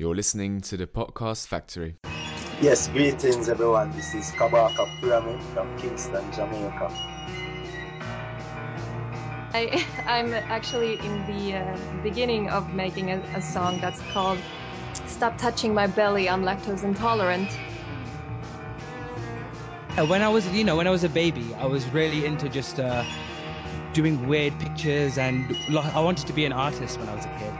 You're listening to the Podcast Factory. Yes, greetings everyone. This is Kabaka Pyramid from Kingston, Jamaica. I'm actually in the beginning of making a song that's called Stop Touching My Belly, I'm Lactose Intolerant. When I was a baby, I was really into just doing weird pictures, and I wanted to be an artist when I was a kid.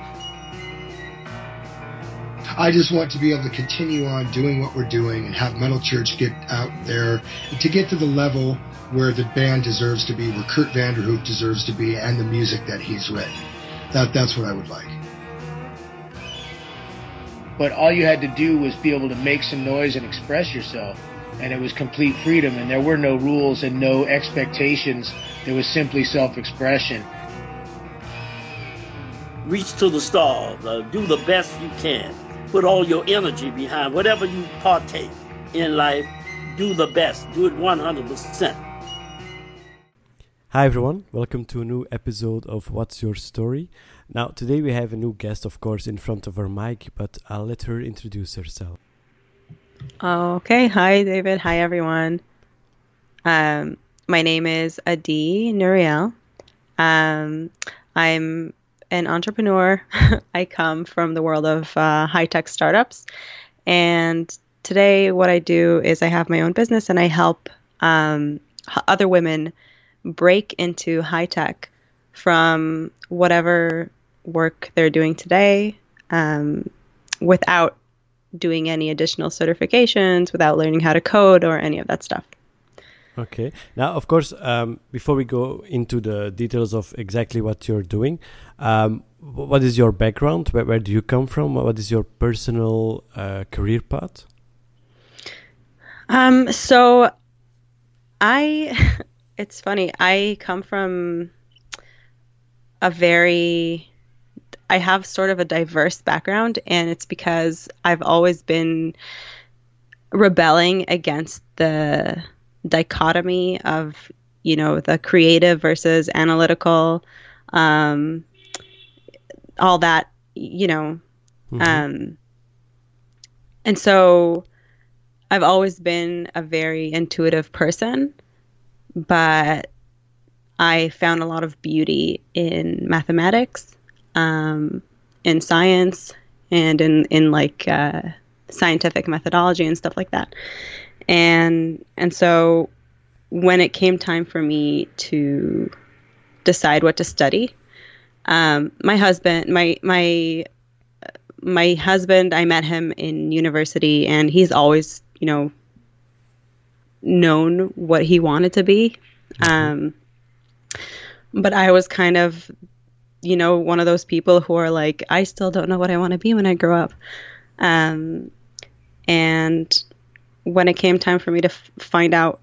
I just want to be able to continue on doing what we're doing and have Metal Church get out there to get to the level where the band deserves to be, where Kurt Vanderhoof deserves to be, and the music that he's written. That's what I would like. But all you had to do was be able to make some noise and express yourself. And it was complete freedom, and there were no rules and no expectations. There was simply self-expression. Reach to the stars. Do the best you can. Put all your energy behind whatever you partake in life. Do the best. Do it 100%. Hi everyone, welcome to a new episode of What's Your Story? Now, today we have a new guest, of course, in front of our mic, but I'll let her introduce herself. Okay, hi David, hi everyone. My name is Adi Nouriel. I'm an entrepreneur. I come from the world of high-tech startups, and today what I do is I have my own business, and I help other women break into high-tech from whatever work they're doing today, without doing any additional certifications, without learning how to code or any of that stuff. Okay. Now, of course, before we go into the details of exactly what you're doing, what is your background? Where do you come from? What is your personal career path? It's funny. I come from I have sort of a diverse background, and it's because I've always been rebelling against the dichotomy of, the creative versus analytical, all that, Mm-hmm. And so I've always been a very intuitive person, but I found a lot of beauty in mathematics, in science, and in scientific methodology and stuff like that. And so when it came time for me to decide what to study, my husband, I met him in university, and he's always, known what he wanted to be. But I was kind of, one of those people who are like, I still don't know what I want to be when I grow up. And when it came time for me to find out,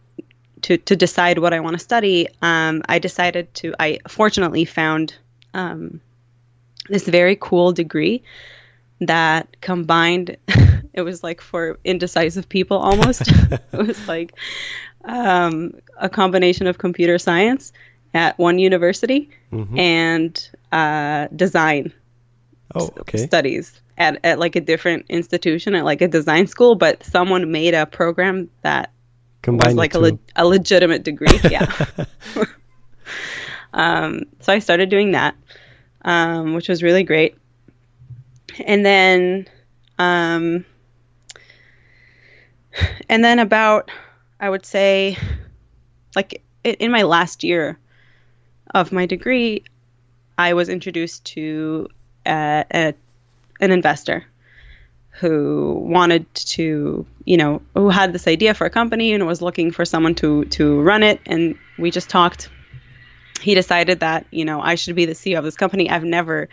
to decide what I want to study, I fortunately found this very cool degree that combined, it was like for indecisive people almost. It was like a combination of computer science at one university, mm-hmm. and design studies at like a different institution, at like a design school, but someone made a program that combined was like a legitimate degree. Yeah. So I started doing that, which was really great. And then about, I would say, like in my last year of my degree, I was introduced to an investor who wanted to, who had this idea for a company and was looking for someone to run it. And we just talked. He decided that, I should be the CEO of this company. I've never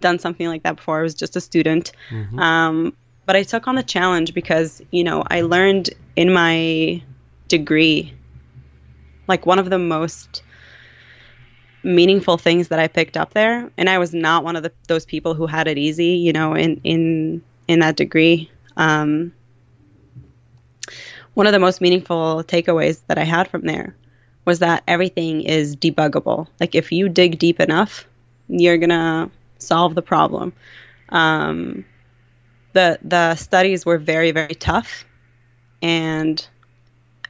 done something like that before. I was just a student. Mm-hmm. But I took on the challenge because, I learned in my degree, like one of the most meaningful things that I picked up there. And I was not one of those people who had it easy, in that degree. One of the most meaningful takeaways that I had from there was that everything is debuggable. Like if you dig deep enough, you're going to solve the problem. the studies were very, very tough, and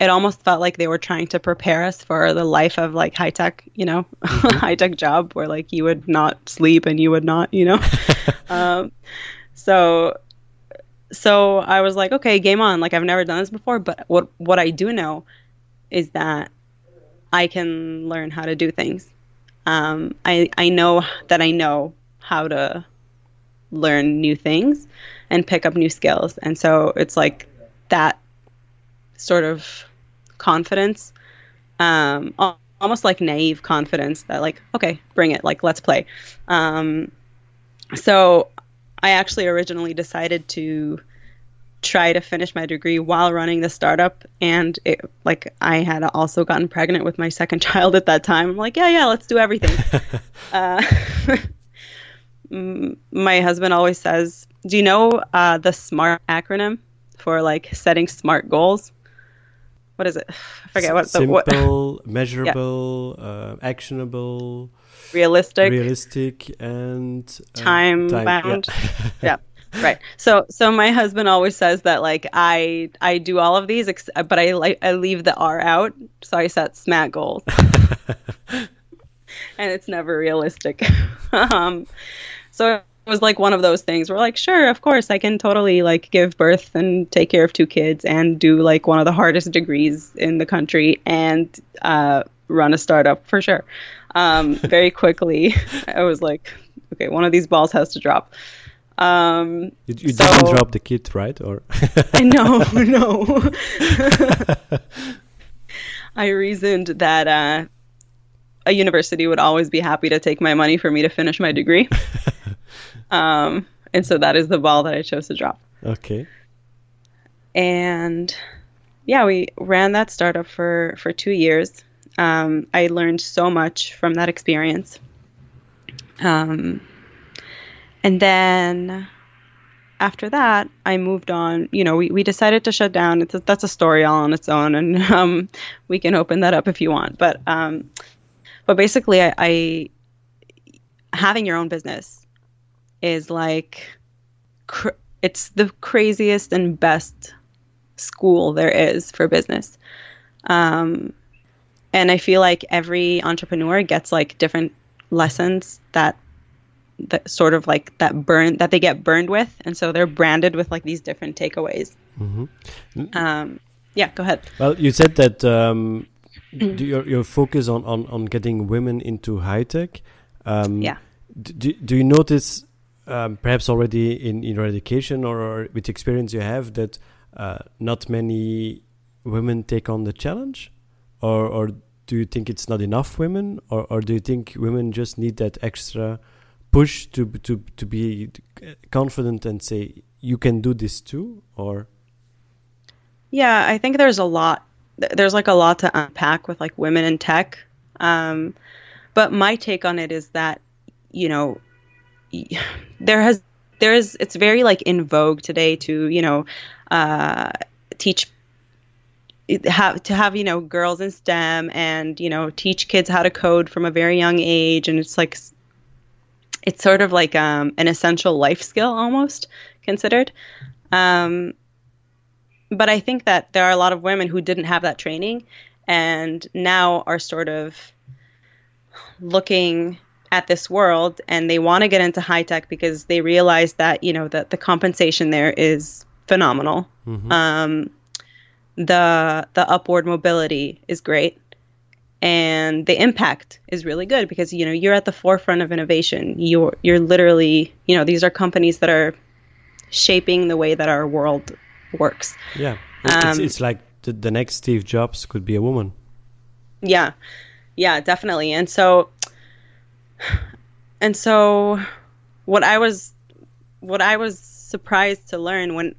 it almost felt like they were trying to prepare us for the life of like high tech, you know, mm-hmm. high tech job where like you would not sleep and you would not, you know. So I was like, okay, game on. Like I've never done this before, but what I do know is that I can learn how to do things. I know that I know how to learn new things and pick up new skills. And so it's like that sort of confidence, almost like naive confidence that like, okay, bring it, like, let's play. So I actually originally decided to try to finish my degree while running the startup, and it, like, I had also gotten pregnant with my second child at that time. I'm like, yeah, let's do everything. My husband always says, do you know the SMART acronym for like setting SMART goals? What is it? I forget what. Simple, measurable, yeah. Actionable, realistic, and time bound. Yeah. Yeah, right. So my husband always says that like I do all of these, but I leave the R out, so I set SMART goals, and it's never realistic. So. Was like one of those things where like, sure, of course I can totally like give birth and take care of two kids and do like one of the hardest degrees in the country and run a startup for sure. Very quickly I was like, okay, one of these balls has to drop. You didn't drop the kid, right? Or no. I reasoned that a university would always be happy to take my money for me to finish my degree. And so that is the ball that I chose to drop. Okay. And yeah, we ran that startup for 2 years. I learned so much from that experience. And then after that, I moved on. You know, we decided to shut down. That's a story all on its own, and we can open that up if you want. But basically, having your own business is like, it's the craziest and best school there is for business. And I feel like every entrepreneur gets like different lessons that sort of like that they get burned with. And so they're branded with like these different takeaways. Mm-hmm. Yeah, go ahead. Well, you said that your focus on getting women into high tech. Yeah. Do you notice... perhaps already in your education or with experience you have that not many women take on the challenge, or do you think it's not enough women, or do you think women just need that extra push to be confident and say you can do this too? Or yeah, I think there's a lot to unpack with like women in tech, but my take on it is that, you know, there is it's very like in vogue today to, you know, have, you know, girls in STEM and, you know, teach kids how to code from a very young age. And it's like, it's sort of like, an essential life skill almost considered. But I think that there are a lot of women who didn't have that training and now are sort of looking at this world, and they want to get into high tech because they realize that, you know, that the compensation there is phenomenal. Mm-hmm. The upward mobility is great, and the impact is really good because, you know, you're at the forefront of innovation. You're literally, you know, these are companies that are shaping the way that our world works. Yeah, it's like the next Steve Jobs could be a woman. Yeah, definitely. And so what I was surprised to learn when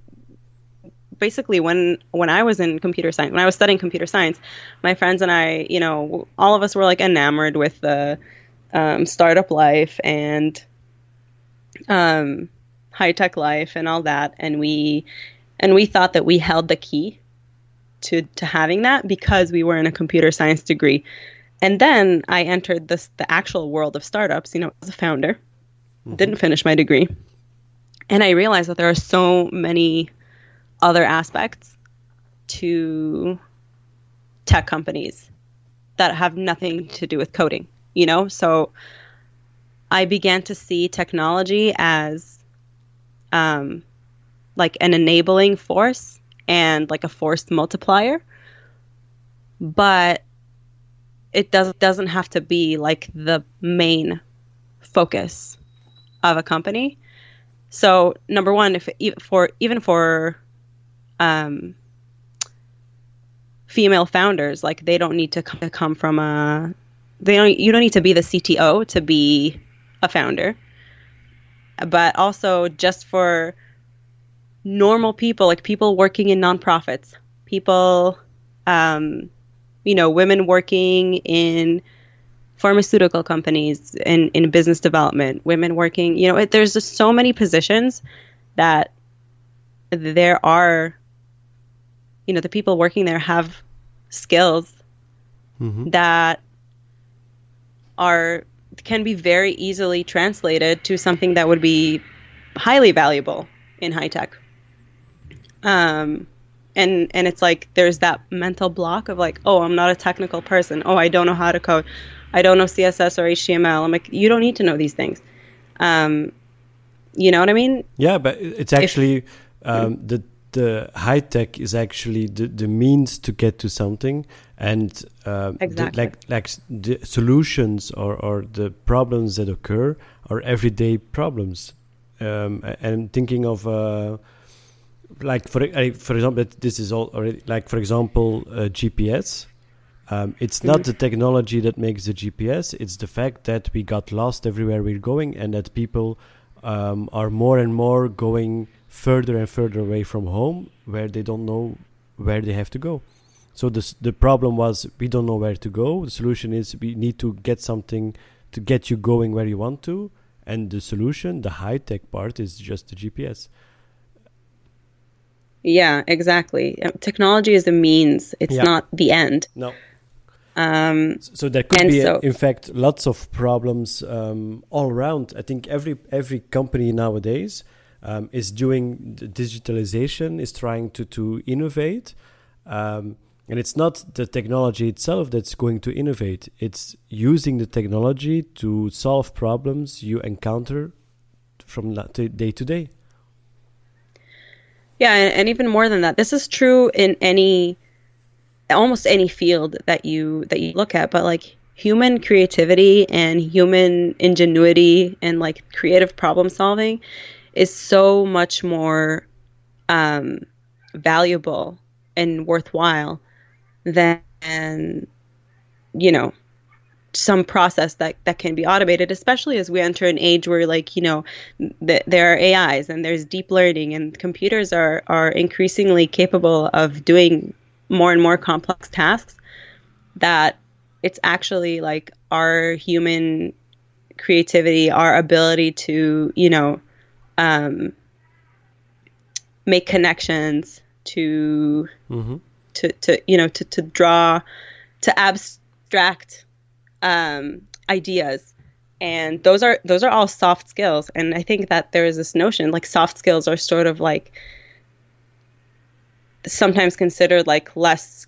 I was in computer science, when I was studying computer science, my friends and I, you know, all of us were like enamored with the startup life and high tech life and all that. And we thought that we held the key to having that because we were in a computer science degree. And then I entered the actual world of startups, you know, as a founder. Mm-hmm. Didn't finish my degree. And I realized that there are so many other aspects to tech companies that have nothing to do with coding, you know? So I began to see technology as like an enabling force and like a force multiplier. But it doesn't have to be like the main focus of a company. So number one, for female founders, like they don't need to come from you don't need to be the CTO to be a founder. But also just for normal people, like people working in nonprofits, people, women working in pharmaceutical companies and in business development, women working, there's just so many positions that there are, the people working there have skills that can be very easily translated to something that would be highly valuable in high tech. And it's like there's that mental block of like, oh, I'm not a technical person. Oh, I don't know how to code. I don't know CSS or HTML. I'm like, you don't need to know these things. You know what I mean? Yeah, but it's actually the high tech is actually the means to get to something, and exactly. like the solutions or the problems that occur are everyday problems. And thinking of for example, this is all already for example GPS. It's not the technology that makes the GPS. It's the fact that we got lost everywhere we're going, and that people are more and more going further and further away from home, where they don't know where they have to go. So the problem was we don't know where to go. The solution is we need to get something to get you going where you want to. And the solution, the high tech part, is just the GPS. Yeah, exactly. Technology is a means. It's not the end. No. So there could be, in fact, lots of problems all around. I think every company nowadays is doing the digitalization, is trying to innovate. And it's not the technology itself that's going to innovate. It's using the technology to solve problems you encounter from day to day. Yeah, and even more than that, this is true in almost any field that you look at. But like human creativity and human ingenuity and like creative problem solving is so much more valuable and worthwhile than some process that can be automated, especially as we enter an age where there are AIs and there's deep learning, and computers are increasingly capable of doing more and more complex tasks, that it's actually like our human creativity, our ability to make connections, to draw, to abstract ideas, and those are all soft skills. And I think that there is this notion like soft skills are sort of like sometimes considered like less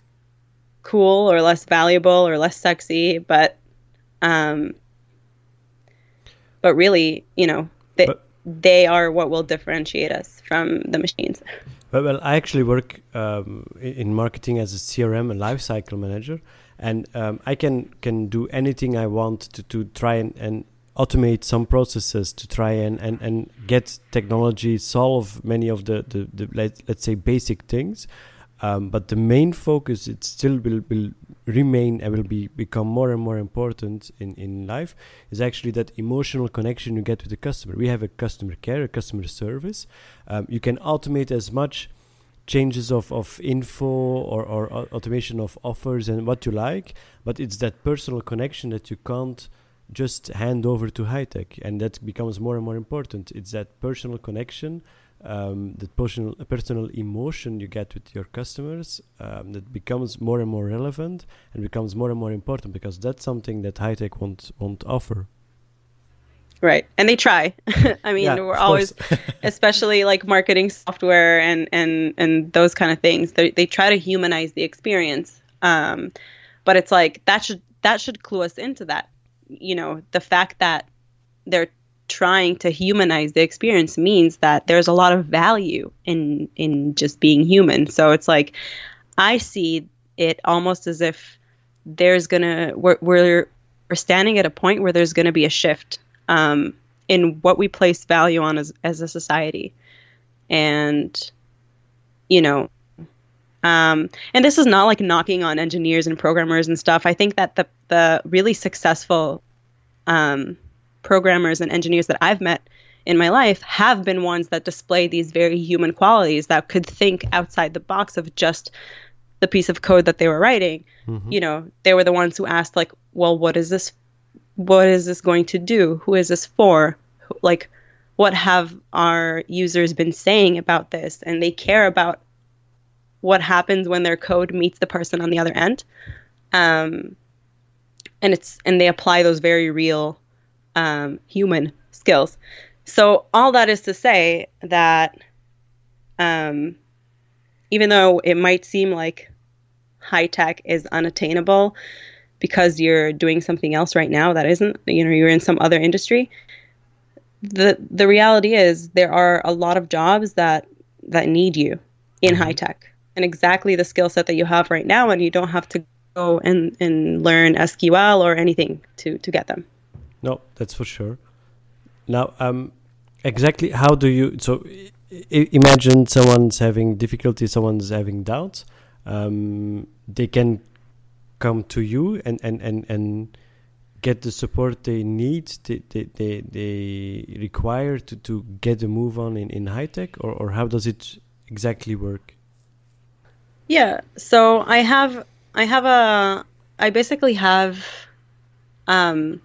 cool or less valuable or less sexy, but really they are what will differentiate us from the machines. Well, I actually work in marketing as a CRM and lifecycle manager. And I can do anything I want to try and automate some processes, to try and get technology, solve many of the let's say basic things. But the main focus, it still will remain and become more and more important in life, is actually that emotional connection you get with the customer. We have a customer care, a customer service. You can automate as much changes of info or automation of offers and what you like, but it's that personal connection that you can't just hand over to high tech, and that becomes more and more important. It's that personal connection, the personal emotion you get with your customers, that becomes more and more relevant and becomes more and more important, because that's something that high tech won't offer. Right. And they try. I mean, yeah, we're always, especially like marketing software and those kind of things. They try to humanize the experience. But it's like, that should clue us into that. You know, the fact that they're trying to humanize the experience means that there's a lot of value in just being human. So it's like, I see it almost as if there's gonna, we're standing at a point where there's going to be a shift in what we place value on as a society. And, you know, and this is not like knocking on engineers and programmers and stuff. I think that the really successful programmers and engineers that I've met in my life have been ones that display these very human qualities that could think outside the box of just the piece of code that they were writing. Mm-hmm. You know, they were the ones who asked, like, well, what is this going to do? Who is this for? Like, what have our users been saying about this? And they care about what happens when their code meets the person on the other end. And they apply those very real human skills. So all that is to say that even though it might seem like high tech is unattainable because you're doing something else right now that isn't, you know, you're in some other industry, the reality is there are a lot of jobs that need you in high tech and exactly the skill set that you have right now, and you don't have to go and learn SQL or anything to get them. No, that's for sure. Now, exactly how do you... So imagine someone's having difficulty, someone's having doubts. They can come to you and get the support they need, they require to get a move on in high tech, or how does it exactly work? Yeah, so I basically have an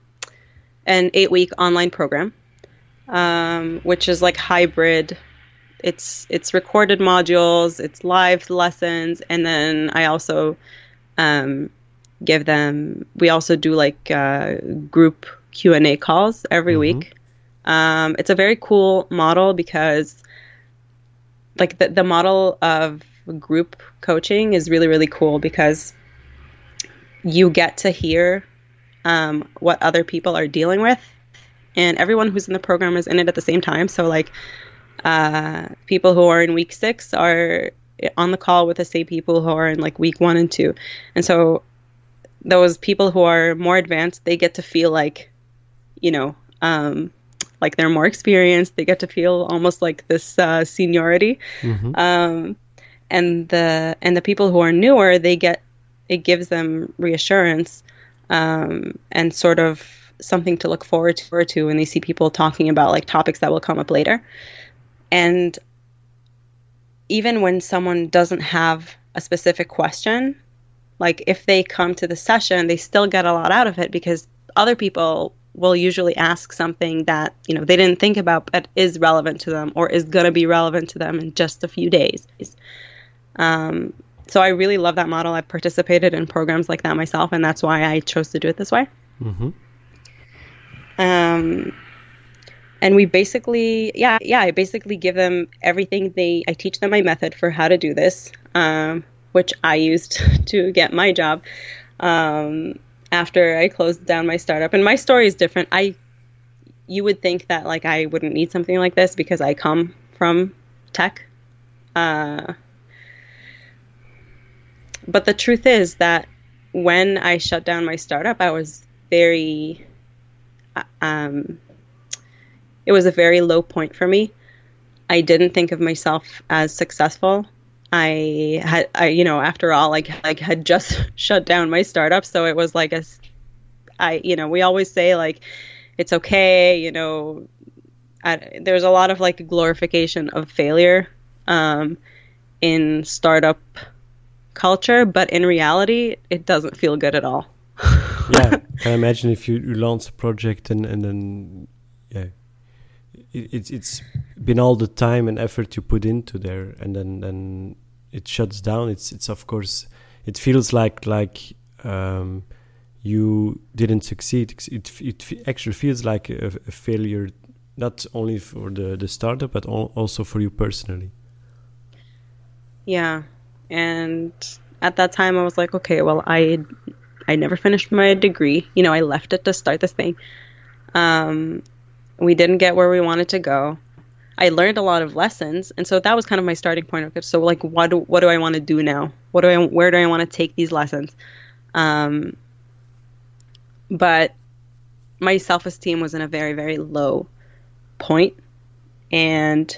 8-week online program, which is like hybrid. It's recorded modules, it's live lessons, and then I also give them. We also do like group Q&A calls every mm-hmm. week. It's a very cool model because, like, the model of group coaching is really, really cool because you get to hear what other people are dealing with, and everyone who's in the program is in it at the same time. So like. People who are in week 6 are on the call with the same people who are in like week 1 and 2. And so those people who are more advanced, they get to feel like, you know, like they're more experienced. They get to feel almost like this seniority. Mm-hmm. And the people who are newer, it gives them reassurance and sort of something to look forward to when they see people talking about like topics that will come up later. And even when someone doesn't have a specific question, like if they come to the session, they still get a lot out of it because other people will usually ask something that, you know, they didn't think about but is relevant to them or is going to be relevant to them in just a few days. So I really love that model. I've participated in programs like that myself, and that's why I chose to do it this way. Mm-hmm. And we basically, I basically give them everything I teach them my method for how to do this, which I used to get my job after I closed down my startup. And my story is different. You would think that like I wouldn't need something like this because I come from tech. But the truth is that when I shut down my startup, I was very... It was a very low point for me. I didn't think of myself as successful. I had just shut down my startup, so it was like we always say like it's okay, you know. There's a lot of like glorification of failure in startup culture, but in reality, it doesn't feel good at all. Yeah, I imagine if you launch a project and then yeah. It's been all the time and effort you put into there, and then it shuts down. It's of course it feels like you didn't succeed. It actually feels like a failure, not only for the startup, but also for you personally. Yeah. And at that time, I was like, okay, well, I never finished my degree. You know, I left it to start this thing. We didn't get where we wanted to go. I learned a lot of lessons, and so that was kind of my starting point. Okay, so like, what do I want to do now? Where do I want to take these lessons? But my self-esteem was in a very, very low point, and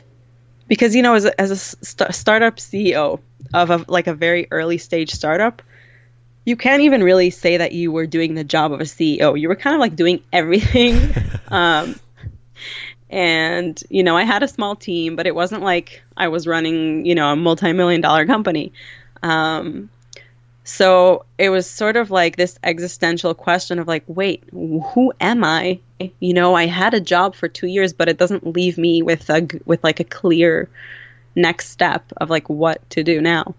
because, you know, as a startup CEO of a very early stage startup, you can't even really say that you were doing the job of a CEO. You were kind of like doing everything. And, you know, I had a small team, but it wasn't like I was running, you know, a multi-million-dollar company. So it was sort of like this existential question of like, wait, who am I? You know, I had a job for 2 years, but it doesn't leave me with a clear next step of like what to do now,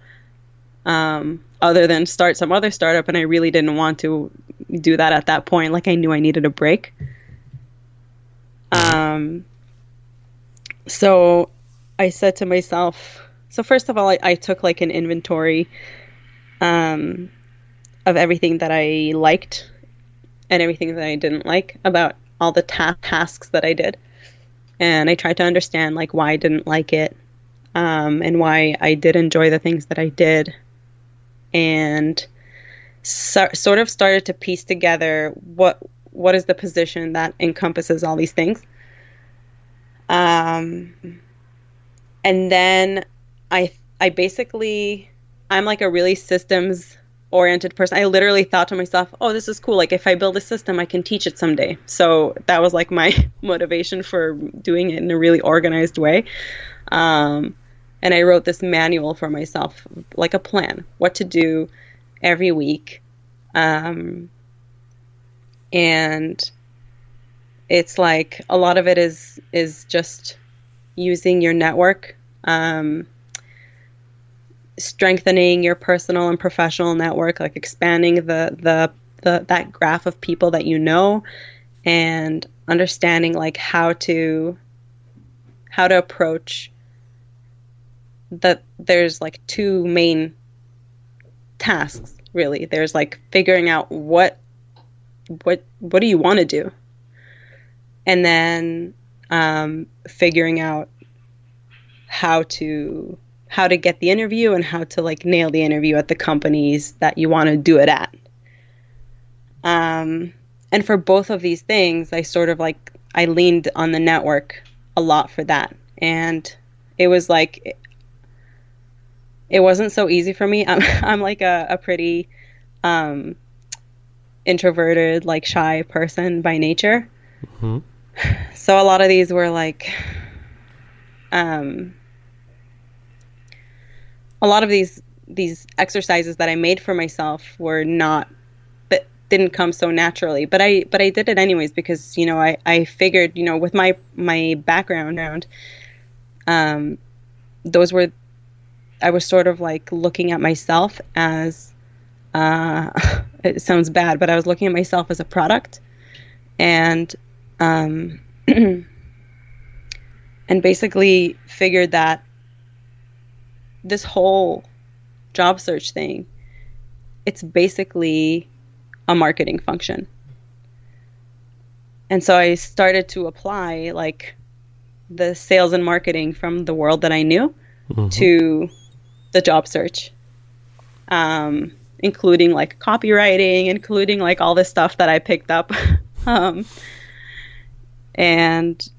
other than start some other startup. And I really didn't want to do that at that point. Like, I knew I needed a break. So I said to myself, so first of all, I took like an inventory, of everything that I liked and everything that I didn't like about all the tasks that I did. And I tried to understand like why I didn't like it, and why I did enjoy the things that I did, and sort of started to piece together what is the position that encompasses all these things. And then I'm like a really systems oriented person. I literally thought to myself, oh, this is cool. Like, if I build a system, I can teach it someday. So that was like my motivation for doing it in a really organized way. And I wrote this manual for myself, like a plan, what to do every week. And it's like a lot of it is just using your network, strengthening your personal and professional network, like expanding the that graph of people that you know, and understanding like how to approach that. There's like two main tasks, really. There's like figuring out what do you want to do, and then figuring out how to get the interview and how to like nail the interview at the companies that you want to do it at. And for both of these things, I leaned on the network a lot for that, and it was like it wasn't so easy for me. I'm like a pretty introverted, like shy person by nature. Mm-hmm. So a lot of these were like, a lot of these exercises that I made for myself didn't come so naturally, but I did it anyways, because, you know, I figured, you know, with my background, I was sort of like looking at myself as, it sounds bad, but I was looking at myself as a product, and and basically figured that this whole job search thing, it's basically a marketing function. And so I started to apply like the sales and marketing from the world that I knew, mm-hmm, to the job search. Including like copywriting, including like all this stuff that I picked up. And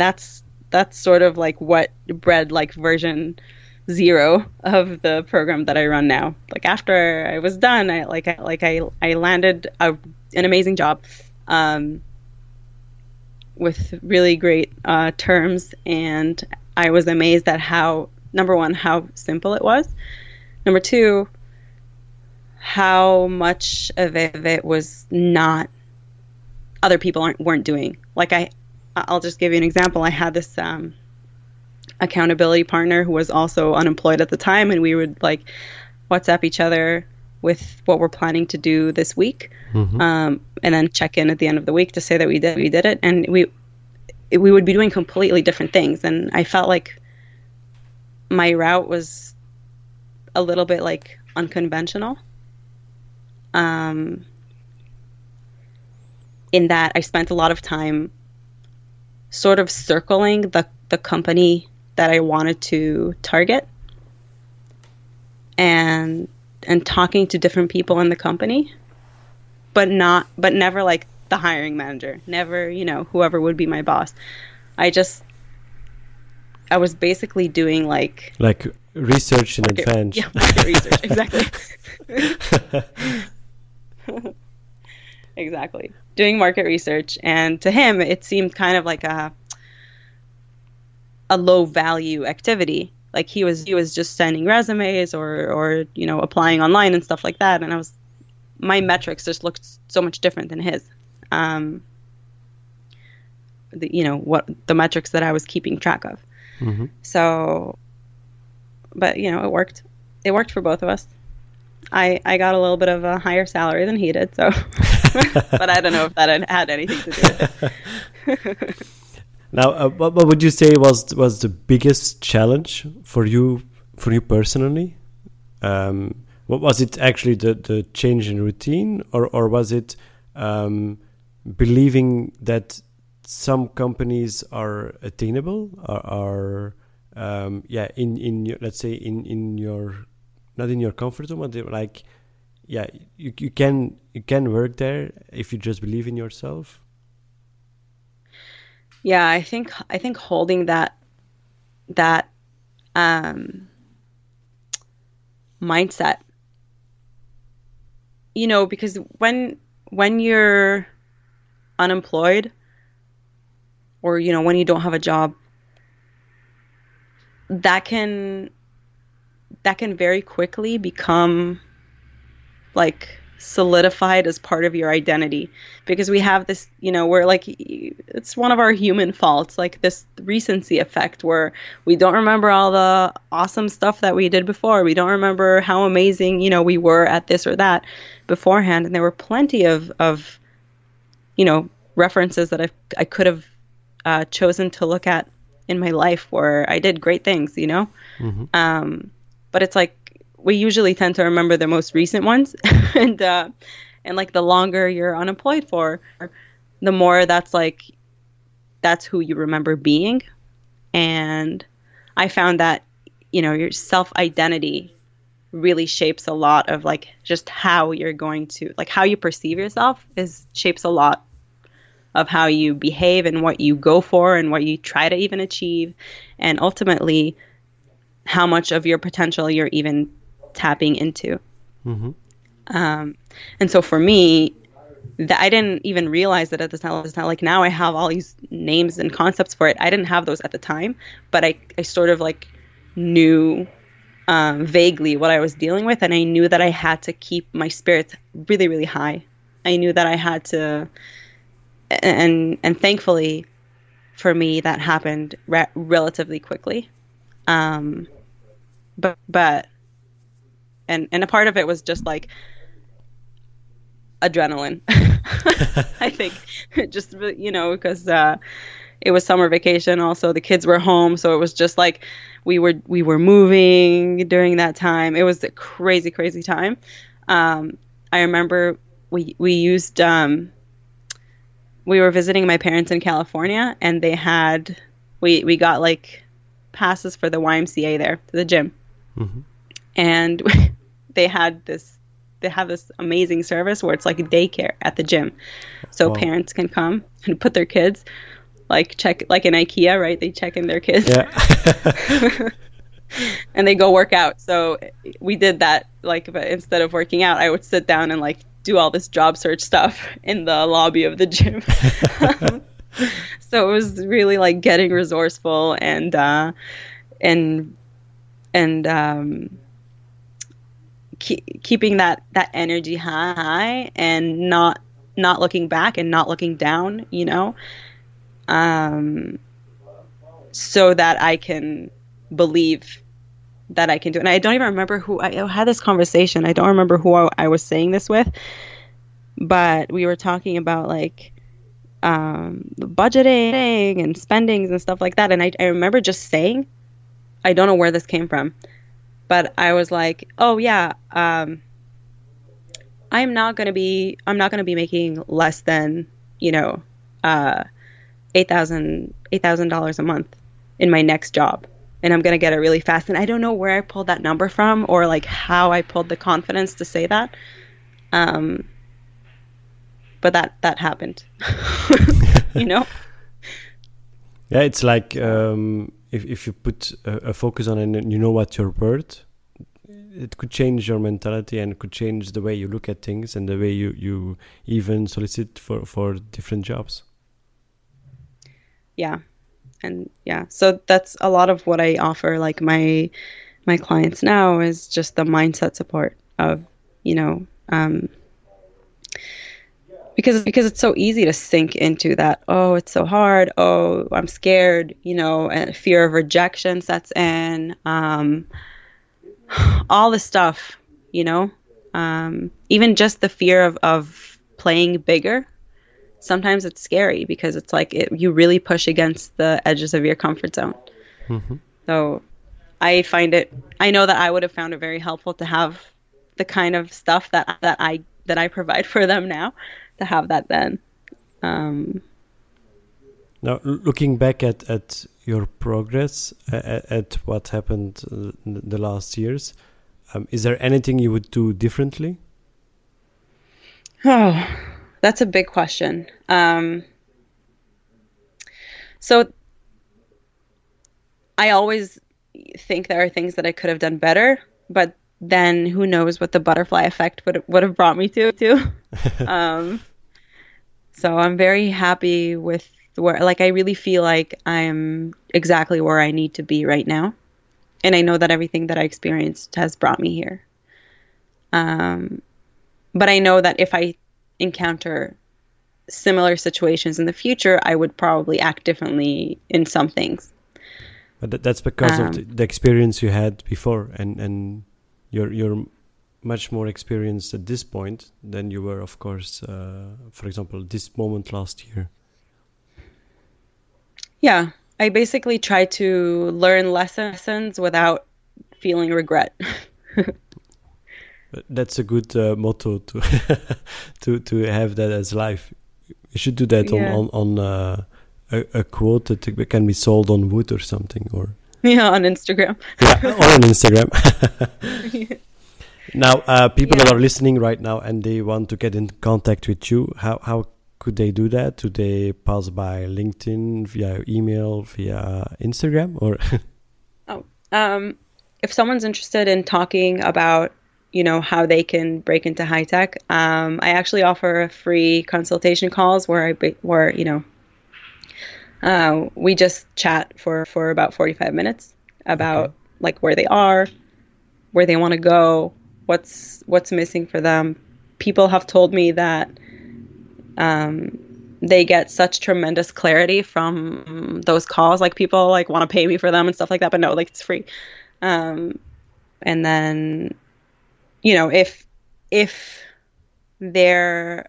that's sort of like what bred like version 0 of the program that I run now. Like, after I was done, I landed an amazing job, with really great terms, and I was amazed at how, number one, how simple it was. Number two, how much of it was not, other people weren't doing. Like, I'll just give you an example. I had this accountability partner who was also unemployed at the time, and we would like WhatsApp each other with what we're planning to do this week, and then check in at the end of the week to say that we did it, and we would be doing completely different things. And I felt like my route was a little bit like unconventional, in that I spent a lot of time sort of circling the company that I wanted to target, and talking to different people in the company, but never like the hiring manager, never, whoever would be my boss. I was basically doing like research in advance. Yeah, research, exactly. Exactly. Doing market research. And to him, it seemed kind of like a low value activity. Like he was just sending resumes or applying online and stuff like that. And my metrics just looked so much different than his. What the metrics that I was keeping track of. Mm-hmm. So, but it worked. It worked for both of us. I got a little bit of a higher salary than he did, so. But I don't know if that had anything to do with it. Now, what would you say was the biggest challenge for you personally? What was it actually the change in routine, or was it believing that some companies are attainable, in your not in your comfort zone, but you can work there if you just believe in yourself? Yeah, I think holding that mindset, because when you're unemployed or, when you don't have a job, that can very quickly become like solidified as part of your identity, because we have this, we're like, it's one of our human faults, like this recency effect where we don't remember all the awesome stuff that we did before. We don't remember how amazing, we were at this or that beforehand. And there were plenty of references that I could have chosen to look at in my life where I did great things, Mm-hmm. But it's like, we usually tend to remember the most recent ones, and like the longer you're unemployed for, the more that's who you remember being. And I found that, your self-identity really shapes a lot of like just how you're going to, like how you perceive yourself shapes a lot of how you behave and what you go for and what you try to even achieve. And ultimately how much of your potential you're even tapping into. Mm-hmm. And so for me, I didn't even realize that at the time. Like now I have all these names and concepts for it. I didn't have those at the time, but I sort of like knew vaguely what I was dealing with, and I knew that I had to keep my spirits really, really high. I knew that I had to, and thankfully for me, that happened relatively quickly. But a part of it was just like adrenaline, I think, just, because it was summer vacation. Also, the kids were home. So it was just like, we were moving during that time. It was a crazy, crazy time. I remember we were visiting my parents in California, and we got like passes for the YMCA there, to the gym. Mm-hmm. And they have this amazing service where it's like daycare at the gym. So wow. Parents can come and put their kids, like check, like in IKEA, right? They check in their kids. Yeah. And they go work out. So we did that, like, but instead of working out, I would sit down and like do all this job search stuff in the lobby of the gym. So it was really like getting resourceful and keeping that energy high and not looking back and not looking down, so that I can believe that I can do. And I don't even remember who I had this conversation. I don't remember who I was saying this with, but we were talking about like budgeting and spendings and stuff like that. And I remember just saying, I don't know where this came from, but I was like, oh yeah, I'm not going to be making less than, you know, $8,000 a month in my next job. And I'm going to get it really fast. And I don't know where I pulled that number from or like how I pulled the confidence to say that. But that happened, you know? Yeah, it's like if you put a focus on it and you know what you're worth, it could change your mentality and could change the way you look at things and the way you even solicit for different jobs. Yeah. And yeah, so that's a lot of what I offer, like my clients now, is just the mindset support of, you know, because it's so easy to sink into that. Oh, it's so hard. Oh, I'm scared, you know, and fear of rejection sets in, all the stuff, you know, even just the fear of playing bigger. Sometimes it's scary because it's like you really push against the edges of your comfort zone. Mm-hmm. So I know that I would have found it very helpful to have the kind of stuff that I provide for them now, to have that then. Now, looking back at your progress, at what happened the last years, is there anything you would do differently? Oh, that's a big question. So I always think there are things that I could have done better, but then who knows what the butterfly effect would have brought me to. So I'm very happy with where, like, I really feel like I'm exactly where I need to be right now. And I know that everything that I experienced has brought me here. But I know that if I encounter similar situations in the future, I would probably act differently in some things. But that's because of the experience you had before, and you're much more experienced at this point than you were, of course, for example, this moment last year. Yeah, I basically try to learn lessons without feeling regret. That's a good motto to have that as life. You should do that on a quote that can be sold on wood or something, or on Instagram. Yeah, or on Instagram. Yeah. Now, people that are listening right now and they want to get in contact with you, how could they do that? Do they pass by LinkedIn, via email, via Instagram, or? If someone's interested in talking about, you know, how they can break into high tech, I actually offer a free consultation calls where you know, we just chat for about 45 minutes about like where they are, where they want to go, what's missing for them. People have told me that they get such tremendous clarity from those calls. Like, people like want to pay me for them and stuff like that, but no, like, it's free. And then, you know, if they're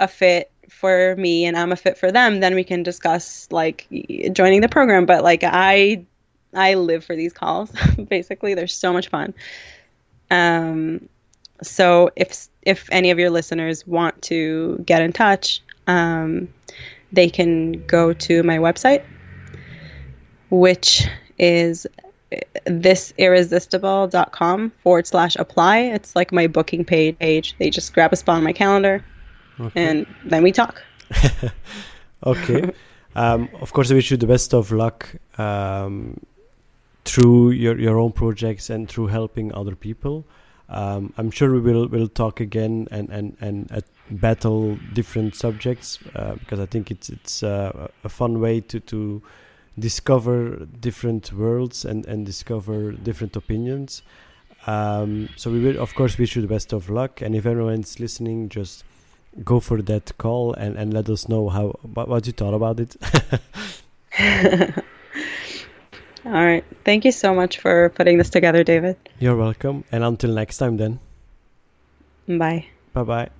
a fit for me and I'm a fit for them, then we can discuss like joining the program. But like I live for these calls. Basically, they're so much fun. So if any of your listeners want to get in touch, they can go to my website, which is thisirresistible.com /apply. It's like my booking page. They just grab a spot on my calendar, and then we talk. Okay. Of course, I wish you the best of luck through your own projects and through helping other people. I'm sure we will talk again and battle different subjects, because I think it's a fun way to discover different worlds and discover different opinions. So we will, of course, wish you the best of luck. And if everyone's listening, just go for that call and let us know what you thought about it. All right. Thank you so much for putting this together, David. You're welcome. And until next time then. Bye. Bye-bye.